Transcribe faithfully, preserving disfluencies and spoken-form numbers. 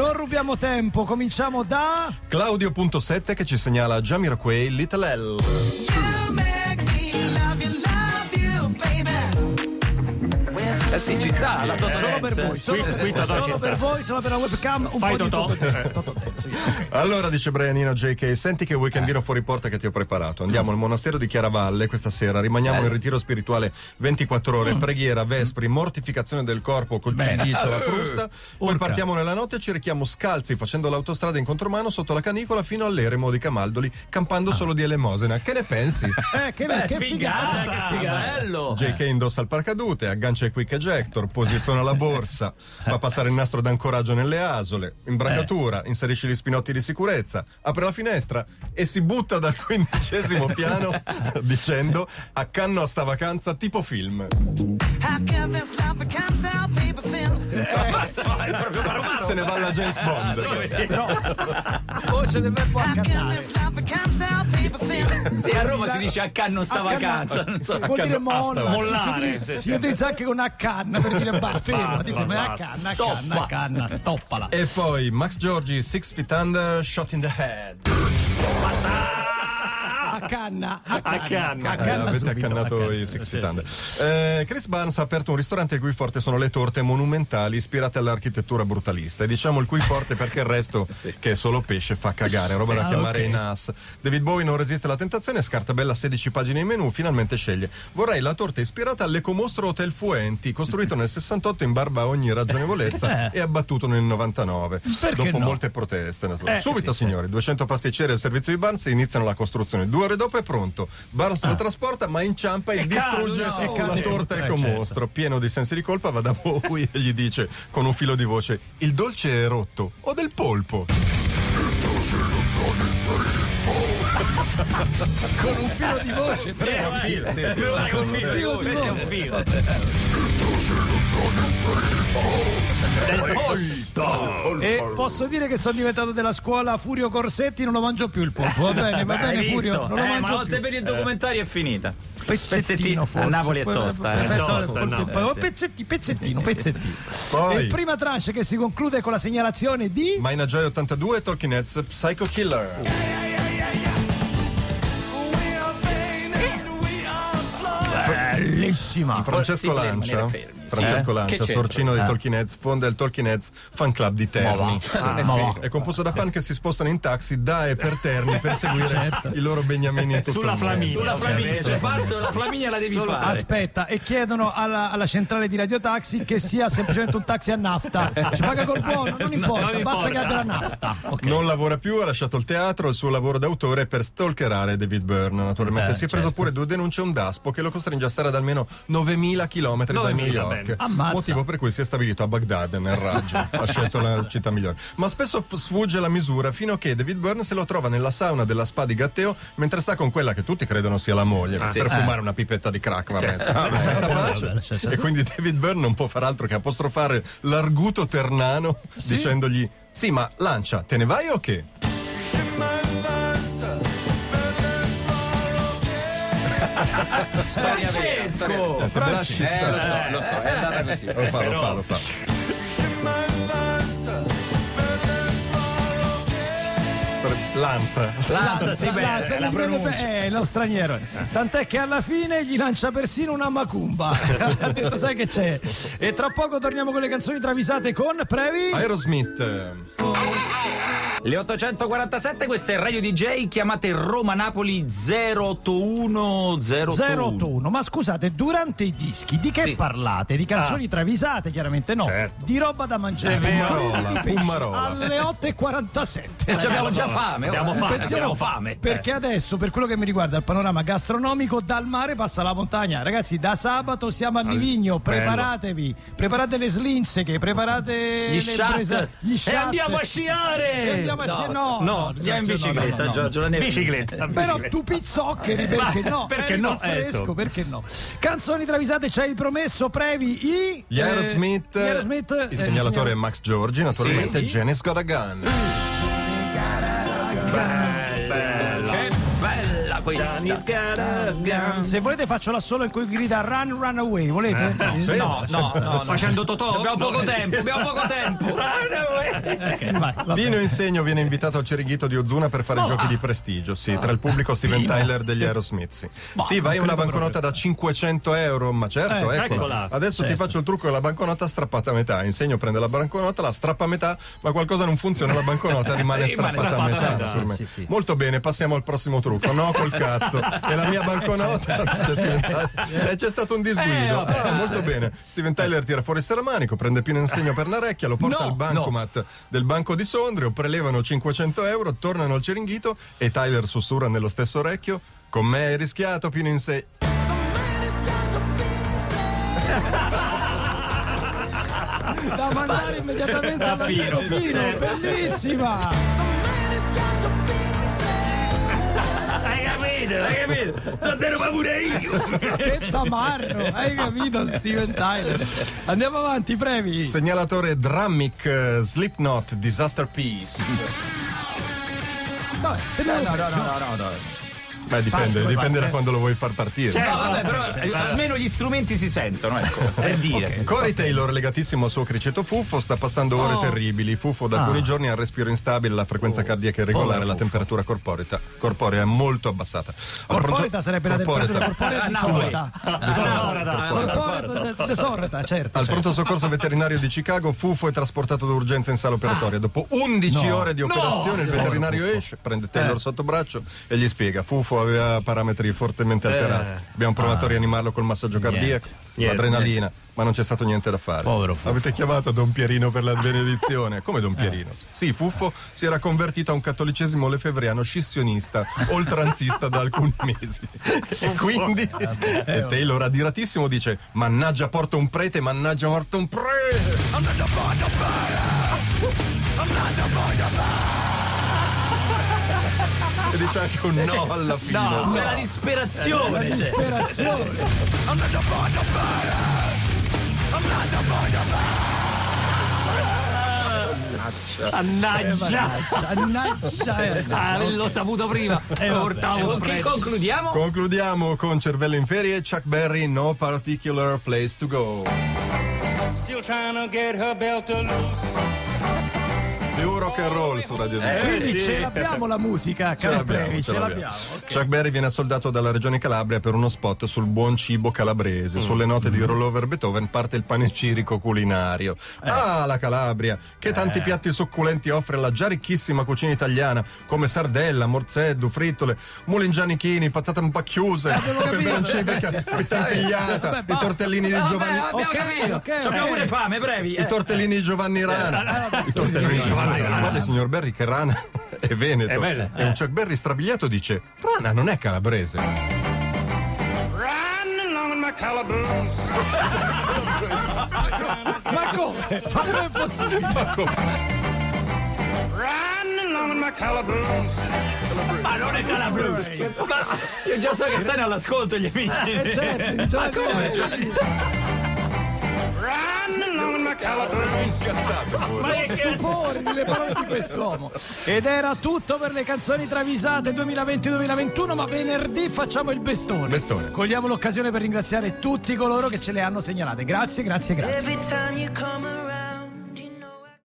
Non rubiamo tempo, cominciamo da Claudio.sette che ci segnala Jamiroquai, Little L. Eh sì, ci sta, la Toto solo per voi, solo, qui, per, qui, solo per voi, solo per la webcam, un Fai po' Toto. Di Toto Dance, Toto Dance, okay. Allora dice Brianino J K, senti che weekendino fuori porta che ti ho preparato. Andiamo al monastero di Chiaravalle questa sera, rimaniamo Bello. in ritiro spirituale ventiquattro ore, preghiera, vespri, mortificazione del corpo col cilicio alla frusta, poi Urca. partiamo nella notte e ci rechiamo scalzi facendo l'autostrada in contromano sotto la canicola fino all'eremo di Camaldoli, campando ah. solo di elemosina. Che ne pensi? Eh, che, Beh, che figata, figata, che figallo! J K indossa il paracadute, aggancia i quick ejector, posiziona la borsa, fa passare il nastro d'ancoraggio nelle asole, imbracatura, inserisce gli spinotti di sicurezza, apre la finestra e si butta dal quindicesimo piano dicendo: accanno a sta vacanza tipo film. Se ne va alla James Bond. No. Voce del verbo accannare. Se a Roma si dice accanno a sta vacanza, non so. Vuol dire mollare. Si utilizza anche con accanno canna per dire baffero, tipo canna, canna, canna, canna, stoppala. E poi Max Giorgi, Six Feet Under, Shot in the Head. A canna, a canna, a canna. A canna eh, avete accannato a canna. i Six Feet Under. Sì, sì. eh, Chris Burns ha aperto un ristorante il cui forte sono le torte monumentali ispirate all'architettura brutalista, e diciamo il cui forte perché il resto sì. che è solo pesce fa cagare, roba da ah, chiamare okay. in as. David Bowie non resiste alla tentazione, scarta bella sedici pagine in menù, finalmente sceglie: vorrei la torta ispirata all'ecomostro Hotel Fuenti, costruito nel sessantotto in barba a ogni ragionevolezza e abbattuto nel novantanove, perché dopo no? molte proteste naturalmente. Eh, subito sì, signori, certo. duecento pasticceri al servizio di Burns iniziano la costruzione. Due dopo è pronto, Barnes ah. lo trasporta ma inciampa e, e distrugge calo, no, e la torta eh, ecomostro, certo. pieno di sensi di colpa va da Bowie e gli dice con un filo di voce: il dolce è rotto o del polpo? Con un filo di voce, prego, un filo, sì, con un filo di voce. E posso dire che sono diventato della scuola Furio Corsetti, non lo mangio più il polpo. Va bene, va bene, visto? Furio, non eh, lo mangio ma più. Ma vedi il documentario è finita. Pezzettino, forse. A Napoli è tosta. Pezzettino, pezzettino, pezzettino. Poi. E prima tranche che si conclude con la segnalazione di Mina Joy ottantadue, Talking Heads, Psycho Killer. Oh. Bellissima. Francesco Lancia, Francesco eh? Lancia, sorcino dei eh? Talking Heads, fonda il Talking Heads Fan Club di Terni. Ah, no. È composto da fan che si spostano in taxi da e per Terni per seguire certo. i loro beniamini in tutto sulla il Flaminia. Sulla Flaminia, cioè, cioè, parto, la Flaminia la devi Sulla. fare. Aspetta, e chiedono alla, alla centrale di Radiotaxi che sia semplicemente un taxi a nafta. Ci paga col buono, non importa, no, non basta importa. che abbia la nafta. Okay. Non lavora più, ha lasciato il teatro, il suo lavoro d'autore è per stalkerare David Byrne. Naturalmente eh, si è preso certo. pure due denunce e un daspo che lo costringe a stare ad almeno novemila chilometri da New York, motivo per cui si è stabilito a Baghdad nel raggio, ha scelto la città migliore, ma spesso f- sfugge la misura fino a che David Byrne se lo trova nella sauna della spa di Gatteo mentre sta con quella che tutti credono sia la moglie ah, sì. per eh. fumare una pipetta di crack, vabbè, cioè, ah, eh, eh, pace. Eh, cioè, e quindi David Byrne non può far altro che apostrofare l'arguto ternano sì? dicendogli: sì, ma Lancia, te ne vai o che? Storia Francesco vera, Francesco eh, lo so, lo so, è andata così. Lo fa, lo fa, lo fa. Lanza, Lanza, Lanza, sì, Lanza beh, la pronuncia. È lo straniero. Tant'è che alla fine gli lancia persino una macumba. Ha detto: sai che c'è? E tra poco torniamo con le canzoni travisate con Previ Aerosmith. Oh. Le ottocentoquarantasette, questo è il Radio D J, chiamate Roma Napoli zero otto uno zero otto uno. Ma scusate, durante i dischi di che sì. parlate? Di canzoni ah. travisate, chiaramente no, certo. di roba da mangiare. Pumarola, Pumarola. Alle otto e quarantasette. E ragazzi, abbiamo già fame, abbiamo fame, abbiamo fame. Perché adesso, per quello che mi riguarda, il panorama gastronomico dal mare passa alla montagna. Ragazzi, da sabato siamo a Livigno, preparatevi, preparate le slinseghe, preparate gli le shot. Prese, gli shot. E andiamo a sciare. No, no, no, no, Giorgio, in bicicletta, no, no. Giorgio, la neve. Bicicletta, la bicicletta. Però tu pizzoccheri, perché no? Perché eh, no? Fresco, perché no? Canzoni travisate, ci hai promesso, Previ, i... Gli Aerosmith, eh, Aerosmith il eh, segnalatore è Max Giorgi, naturalmente sì, sì. Genesis Godagan. Bella, bella, bella, Ah, questa. Se volete faccio l'assolo in cui grida Run Run Away, volete? Eh, no, no, no, no. Facendo Totò? Abbiamo poco tempo, abbiamo poco tempo. Run Away. Okay, Pino Insegno viene invitato al Cerighito di Ozuna per fare no, giochi ah, di prestigio, sì, ah, tra il pubblico Steven Pino. Tyler degli Aerosmith. Sì. Boh, Steve, hai una banconota da cinquecento euro, ma certo, eh, eccola. eccola. Adesso certo. ti faccio il trucco della banconota strappata a metà. Insegno prende la banconota, la strappa a metà, ma qualcosa non funziona, la banconota rimane strappata a metà. Sì, sì. Molto bene, passiamo al prossimo trucco. No, col cazzo. E la mia banconota c'è, c'è stato un disguido. Eh, ah, molto bene. Steven Tyler tira fuori il serramanico, prende Pino Insegno per un'orecchia, lo porta no, al bancomat no. del banco di Sondrio, prelevano cinquecento euro, tornano al Ceringhito e Tyler sussurra nello stesso orecchio: con me hai rischiato, Pino Insegno. Da mandare immediatamente a Pino, bellissima. Hai capito? Hai capito? Sono deruba pure io! Che tamarro! Hai capito, Steven Tyler? Andiamo avanti, premi! Segnalatore Drammic, uh, Slipknot, Disaster Piece. No, no, no, no, no, no. Beh, dipende, Parto, dipende da quando lo vuoi far partire. Cioè, no, vabbè, però cioè, almeno gli strumenti si sentono, ecco, per dire. Okay. Corey Taylor, legatissimo al suo criceto Fuffo, sta passando ore oh. terribili. Fuffo da ah. alcuni giorni ha il respiro instabile, la frequenza oh. cardiaca irregolare, oh, la temperatura corporeta, corporea molto abbassata. Allora, corporeta pronto... sarebbe la temperatura corporea disorreta. Corporeta disorreta, certo. Al pronto soccorso veterinario di Chicago, Fuffo è trasportato d'urgenza in sala operatoria. Dopo undici ore di operazione, il veterinario esce, prende Taylor sotto braccio e gli spiega: Fuffo aveva parametri fortemente alterati, eh, abbiamo provato ah, a rianimarlo col massaggio cardiaco, niente, l'adrenalina, niente. ma non c'è stato niente da fare. Povero Fuffo. Avete chiamato Don Pierino per la benedizione. Come Don Pierino? Eh. Sì, Fuffo si era convertito a un cattolicesimo lefebvriano scissionista, oltranzista da alcuni mesi. E quindi eh, e Taylor adiratissimo dice: mannaggia, porta un prete, mannaggia, porta un prete! Mannaggia, porta un prete! Mannaggia, porta un prete! E dice anche un no alla fine. No, no. C'è la disperazione. La disperazione. Annaggia, annaggia, ah, l'ho saputo prima. E portavo con chi concludiamo? Concludiamo con Cervello in Ferie, Chuck Berry, No Particular Place to Go. Still trying to get her belt to loose. Più rock and roll su Radio eh, Quindi sì. ce l'abbiamo la musica, cari premi, ce l'abbiamo. Okay. Chuck Berry viene assoldato dalla regione Calabria per uno spot sul buon cibo calabrese. Mm. Sulle note mm. di Rollover Beethoven parte il panegirico culinario. Eh. Ah, la Calabria, che eh. tanti piatti succulenti offre la già ricchissima cucina italiana, come sardella, morzeddu, frittole, mulingianichini, patate impacchiuse, peperoncini impigliata, i tortellini di Giovanni. Abbiamo pure fame, brevi. I tortellini di Giovanni Rana. I tortellini di Giovanni Guarda il signor Berry che Rana è veneto. È bella, eh. E un Chuck Berry strabiliato dice: Rana non è calabrese. Ma come? Ma come è possibile? Ma come? Ma non è calabrese. Ma io già so che stanno all'ascolto gli amici. Eh, certo, già ma come? Ma che stupore nelle parole di quest'uomo. Ed era tutto per le canzoni travisate duemilaventi duemilaventuno, ma venerdì facciamo il bestone. bestone Cogliamo l'occasione per ringraziare tutti coloro che ce le hanno segnalate. Grazie, grazie, grazie.